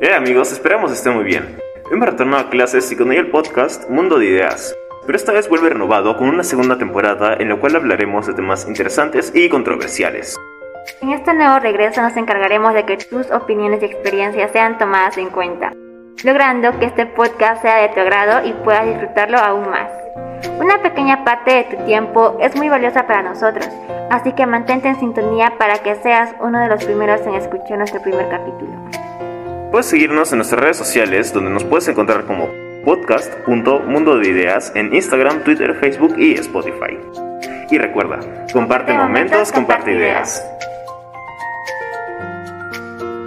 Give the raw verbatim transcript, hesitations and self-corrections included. Eh amigos, esperamos estén muy bien. Hemos retornado a clases y con ello el podcast Mundo de Ideas, pero esta vez vuelve renovado con una segunda temporada en la cual hablaremos de temas interesantes y controversiales. En este nuevo regreso nos encargaremos de que tus opiniones y experiencias sean tomadas en cuenta, logrando que este podcast sea de tu agrado y puedas disfrutarlo aún más. Una pequeña parte de tu tiempo es muy valiosa para nosotros, así que mantente en sintonía para que seas uno de los primeros en escuchar nuestro primer capítulo. Puedes seguirnos en nuestras redes sociales, donde nos puedes encontrar como podcast punto mundo de ideas en Instagram, Twitter, Facebook y Spotify. Y recuerda, comparte momentos, comparte ideas.